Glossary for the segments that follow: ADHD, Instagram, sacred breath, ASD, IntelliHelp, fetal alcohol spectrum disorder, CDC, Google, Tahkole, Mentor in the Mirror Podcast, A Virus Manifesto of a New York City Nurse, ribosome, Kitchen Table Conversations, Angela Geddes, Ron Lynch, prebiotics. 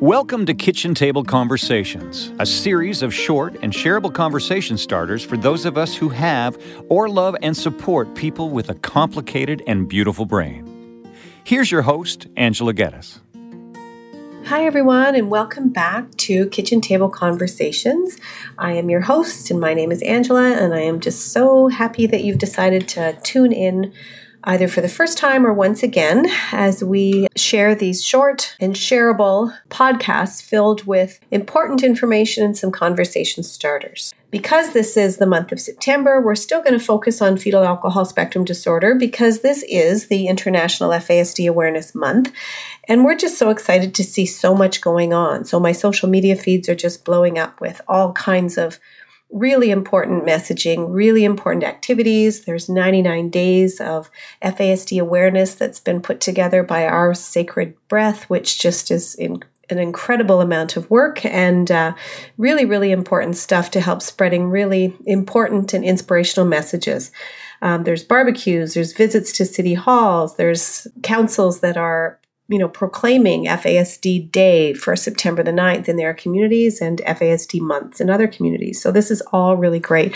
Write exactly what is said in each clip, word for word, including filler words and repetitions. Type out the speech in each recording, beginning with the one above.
Welcome to Kitchen Table Conversations, a series of short and shareable conversation starters for those of us who have or love and support people with a complicated and beautiful brain. Here's your host, Angela Geddes. Hi, everyone, and welcome back to Kitchen Table Conversations. I am your host, and my name is Angela, and I am just so happy that you've decided to tune in either for the first time or once again, as we share these short and shareable podcasts filled with important information and some conversation starters. Because this is the month of September, we're still going to focus on fetal alcohol spectrum disorder because this is the International F A S D Awareness Month, and we're just so excited to see so much going on. So my social media feeds are just blowing up with all kinds of really important messaging, really important activities. There's ninety-nine days of F A S D awareness that's been put together by our Sacred Breath, which just is in, an incredible amount of work and uh, really, really important stuff to help spreading really important and inspirational messages. Um, there's barbecues, there's visits to city halls, there's councils that are you know, proclaiming F A S D Day for September the ninth in their communities and F A S D months in other communities. So this is all really great.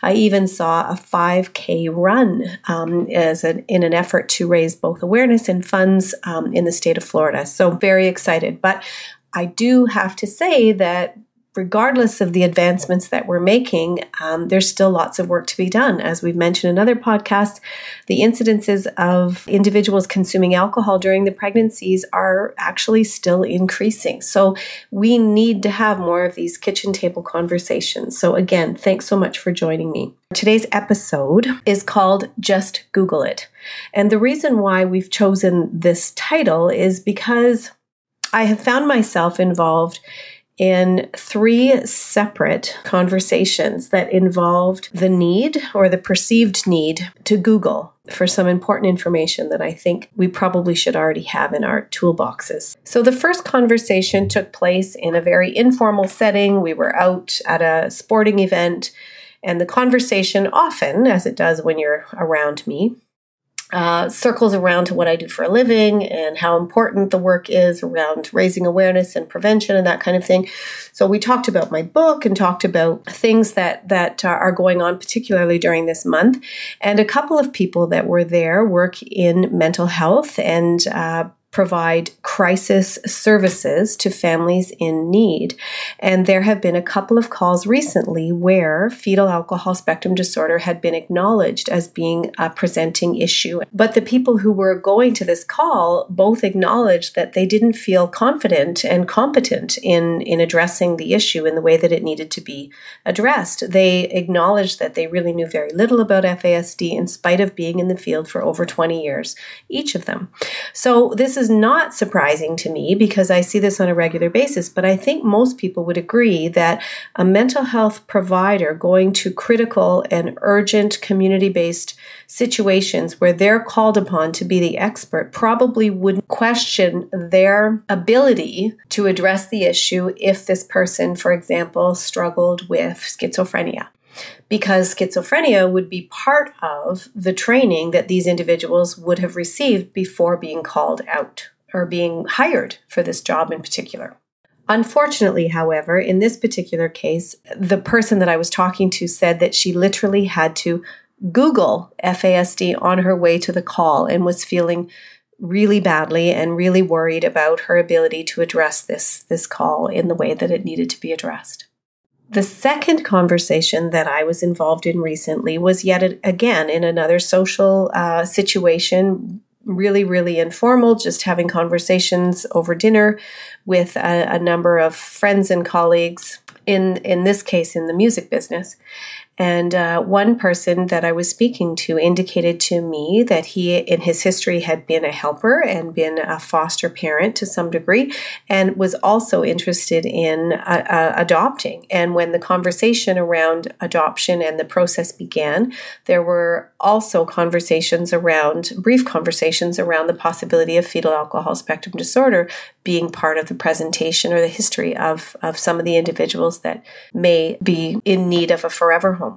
I even saw a five K run um, as an, in an effort to raise both awareness and funds um, in the state of Florida. So very excited. But I do have to say that regardless of the advancements that we're making, um, there's still lots of work to be done. As we've mentioned in other podcasts, the incidences of individuals consuming alcohol during the pregnancies are actually still increasing. So we need to have more of these kitchen table conversations. So again, thanks so much for joining me. Today's episode is called Just Google It. And the reason why we've chosen this title is because I have found myself involved in three separate conversations that involved the need or the perceived need to Google for some important information that I think we probably should already have in our toolboxes. So the first conversation took place in a very informal setting. We were out at a sporting event, and the conversation often, as it does when you're around me, Uh, circles around to what I do for a living and how important the work is around raising awareness and prevention and that kind of thing. So we talked about my book and talked about things that, that are going on, particularly during this month. And a couple of people that were there work in mental health and uh, provide crisis services to families in need. And there have been a couple of calls recently where fetal alcohol spectrum disorder had been acknowledged as being a presenting issue. But the people who were going to this call both acknowledged that they didn't feel confident and competent in, in addressing the issue in the way that it needed to be addressed. They acknowledged that they really knew very little about F A S D in spite of being in the field for over twenty years, each of them. So this is is not surprising to me because I see this on a regular basis, but I think most people would agree that a mental health provider going to critical and urgent community-based situations where they're called upon to be the expert probably wouldn't question their ability to address the issue if this person, for example, struggled with schizophrenia. Because schizophrenia would be part of the training that these individuals would have received before being called out or being hired for this job in particular. Unfortunately, however, in this particular case, the person that I was talking to said that she literally had to Google F A S D on her way to the call and was feeling really badly and really worried about her ability to address this, this call in the way that it needed to be addressed. The second conversation that I was involved in recently was yet again in another social uh, situation, really, really informal, just having conversations over dinner with a, a number of friends and colleagues, in, in this case in the music business. And uh, one person that I was speaking to indicated to me that he, in his history, had been a helper and been a foster parent to some degree and was also interested in uh, uh, adopting. And when the conversation around adoption and the process began, there were also conversations around, brief conversations around the possibility of fetal alcohol spectrum disorder being part of the presentation or the history of, of some of the individuals that may be in need of a forever home.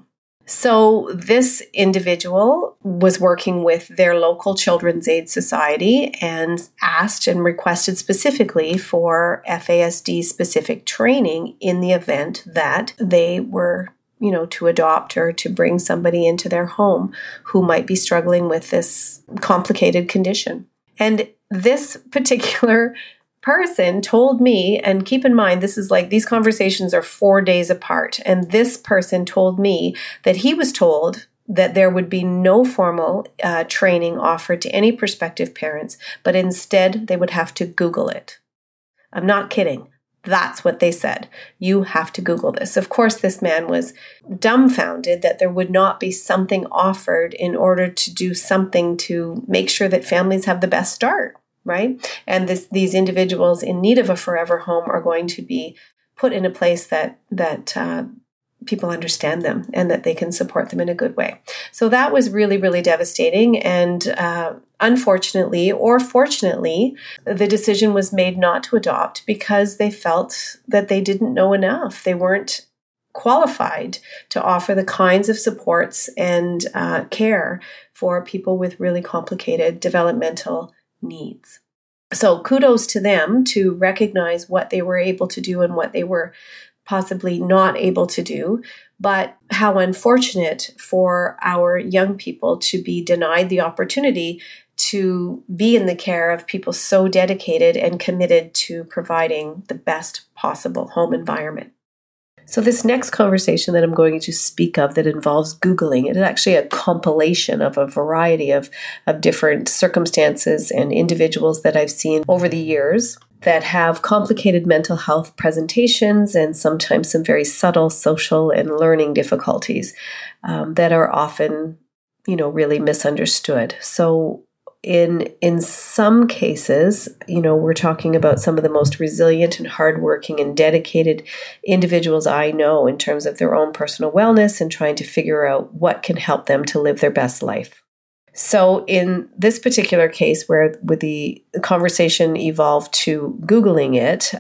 So this individual was working with their local Children's Aid Society and asked and requested specifically for F A S D-specific training in the event that they were, you know, to adopt or to bring somebody into their home who might be struggling with this complicated condition. And this particular person told me, and keep in mind, this is like, these conversations are four days apart. And this person told me that he was told that there would be no formal uh, training offered to any prospective parents, but instead they would have to Google it. I'm not kidding. That's what they said. You have to Google this. Of course, this man was dumbfounded that there would not be something offered in order to do something to make sure that families have the best start. Right? And this, these individuals in need of a forever home are going to be put in a place that that uh, people understand them and that they can support them in a good way. So that was really, really devastating. And uh, unfortunately, or fortunately, the decision was made not to adopt because they felt that they didn't know enough. They weren't qualified to offer the kinds of supports and uh, care for people with really complicated developmental needs. So kudos to them to recognize what they were able to do and what they were possibly not able to do, but how unfortunate for our young people to be denied the opportunity to be in the care of people so dedicated and committed to providing the best possible home environment. So this next conversation that I'm going to speak of that involves Googling, it is actually a compilation of a variety of, of different circumstances and individuals that I've seen over the years that have complicated mental health presentations and sometimes some very subtle social and learning difficulties um, that are often, you know, really misunderstood. So In in some cases, you know, we're talking about some of the most resilient and hardworking and dedicated individuals I know in terms of their own personal wellness and trying to figure out what can help them to live their best life. So in this particular case where with the conversation evolved to Googling it,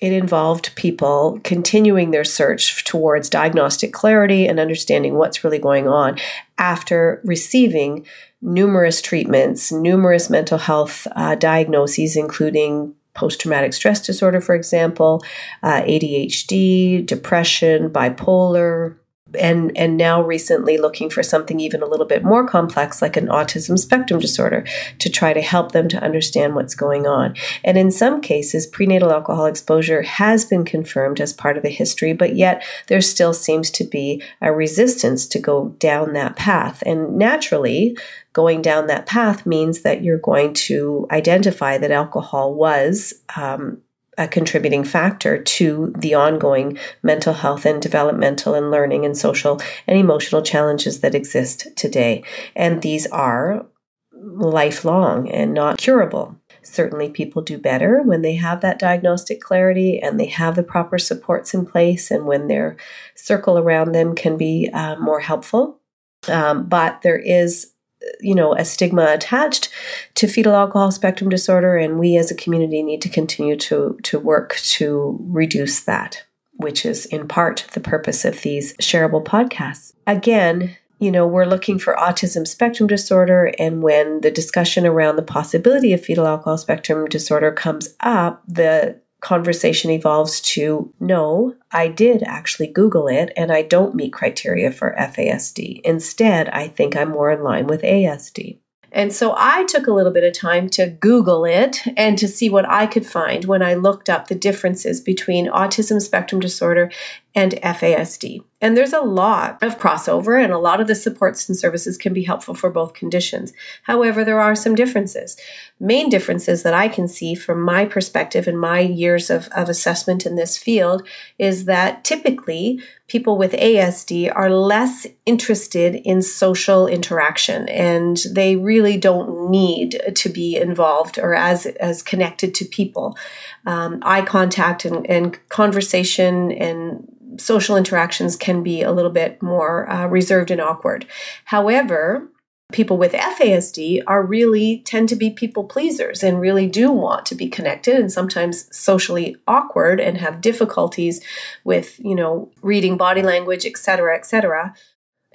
it involved people continuing their search towards diagnostic clarity and understanding what's really going on after receiving numerous treatments, numerous mental health uh, diagnoses, including post-traumatic stress disorder, for example, uh, A D H D, depression, bipolar, and and now recently looking for something even a little bit more complex like an autism spectrum disorder to try to help them to understand what's going on. And in some cases, prenatal alcohol exposure has been confirmed as part of the history, but yet there still seems to be a resistance to go down that path. And naturally, going down that path means that you're going to identify that alcohol was um a contributing factor to the ongoing mental health and developmental and learning and social and emotional challenges that exist today. And these are lifelong and not curable. Certainly people do better when they have that diagnostic clarity and they have the proper supports in place and when their circle around them can be uh, more helpful. Um, but there is you know, a stigma attached to fetal alcohol spectrum disorder, and we as a community need to continue to, to work to reduce that, which is in part the purpose of these shareable podcasts. Again, you know, we're looking for autism spectrum disorder, and when the discussion around the possibility of fetal alcohol spectrum disorder comes up, the conversation evolves to, no, I did actually Google it and I don't meet criteria for F A S D. Instead, I think I'm more in line with A S D. And so I took a little bit of time to Google it and to see what I could find when I looked up the differences between autism spectrum disorder and F A S D. And there's a lot of crossover, and a lot of the supports and services can be helpful for both conditions. However, there are some differences. Main differences that I can see from my perspective and my years of, of assessment in this field is that typically people with A S D are less interested in social interaction, and they really don't need to be involved or as, as connected to people. Um, eye contact and, and conversation and social interactions can be a little bit more uh, reserved and awkward. However, people with F A S D are really tend to be people pleasers and really do want to be connected and sometimes socially awkward and have difficulties with, you know, reading body language, et cetera, et cetera.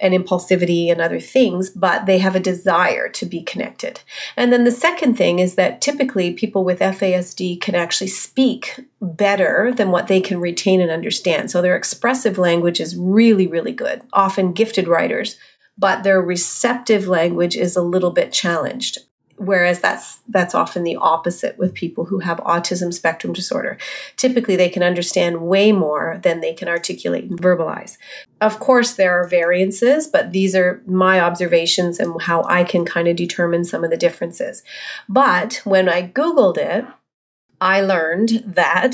and impulsivity and other things, but they have a desire to be connected. And then the second thing is that typically people with F A S D can actually speak better than what they can retain and understand. So their expressive language is really, really good, often gifted writers, but their receptive language is a little bit challenged. Whereas that's that's often the opposite with people who have autism spectrum disorder. Typically, they can understand way more than they can articulate and verbalize. Of course, there are variances, but these are my observations and how I can kind of determine some of the differences. But when I Googled it, I learned that,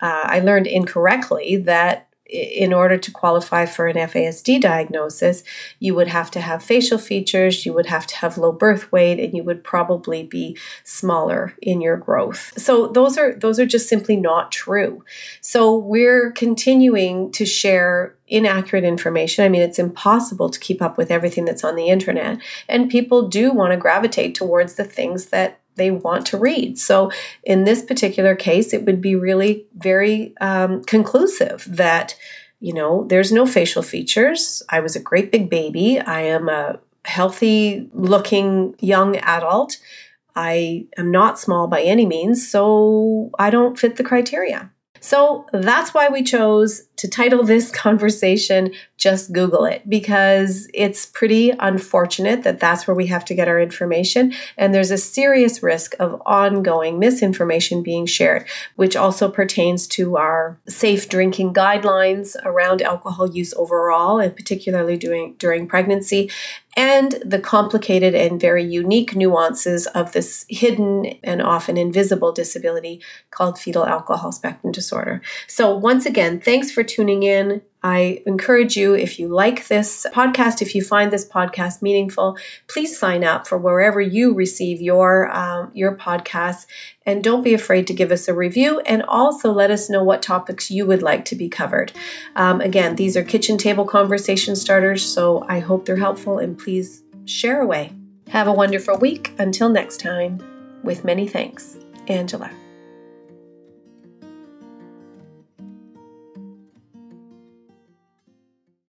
uh, I learned incorrectly that in order to qualify for an F A S D diagnosis, you would have to have facial features, you would have to have low birth weight, and you would probably be smaller in your growth. So those are those are just simply not true. So we're continuing to share inaccurate information. I mean, it's impossible to keep up with everything that's on the internet, and people do want to gravitate towards the things that they want to read. So in this particular case, it would be really very um, conclusive that, you know, there's no facial features. I was a great big baby. I am a healthy looking young adult. I am not small by any means, so I don't fit the criteria. So that's why we chose to title this conversation, Just Google It, because it's pretty unfortunate that that's where we have to get our information. And there's a serious risk of ongoing misinformation being shared, which also pertains to our safe drinking guidelines around alcohol use overall, and particularly during, during pregnancy, and the complicated and very unique nuances of this hidden and often invisible disability called fetal alcohol spectrum disorder. So once again, thanks for tuning in. I encourage you, if you like this podcast, if you find this podcast meaningful, please sign up for wherever you receive your um, your podcasts. And don't be afraid to give us a review, and also let us know what topics you would like to be covered. Um, again, these are kitchen table conversation starters, so I hope they're helpful, and please share away. Have a wonderful week. Until next time, with many thanks, Angela.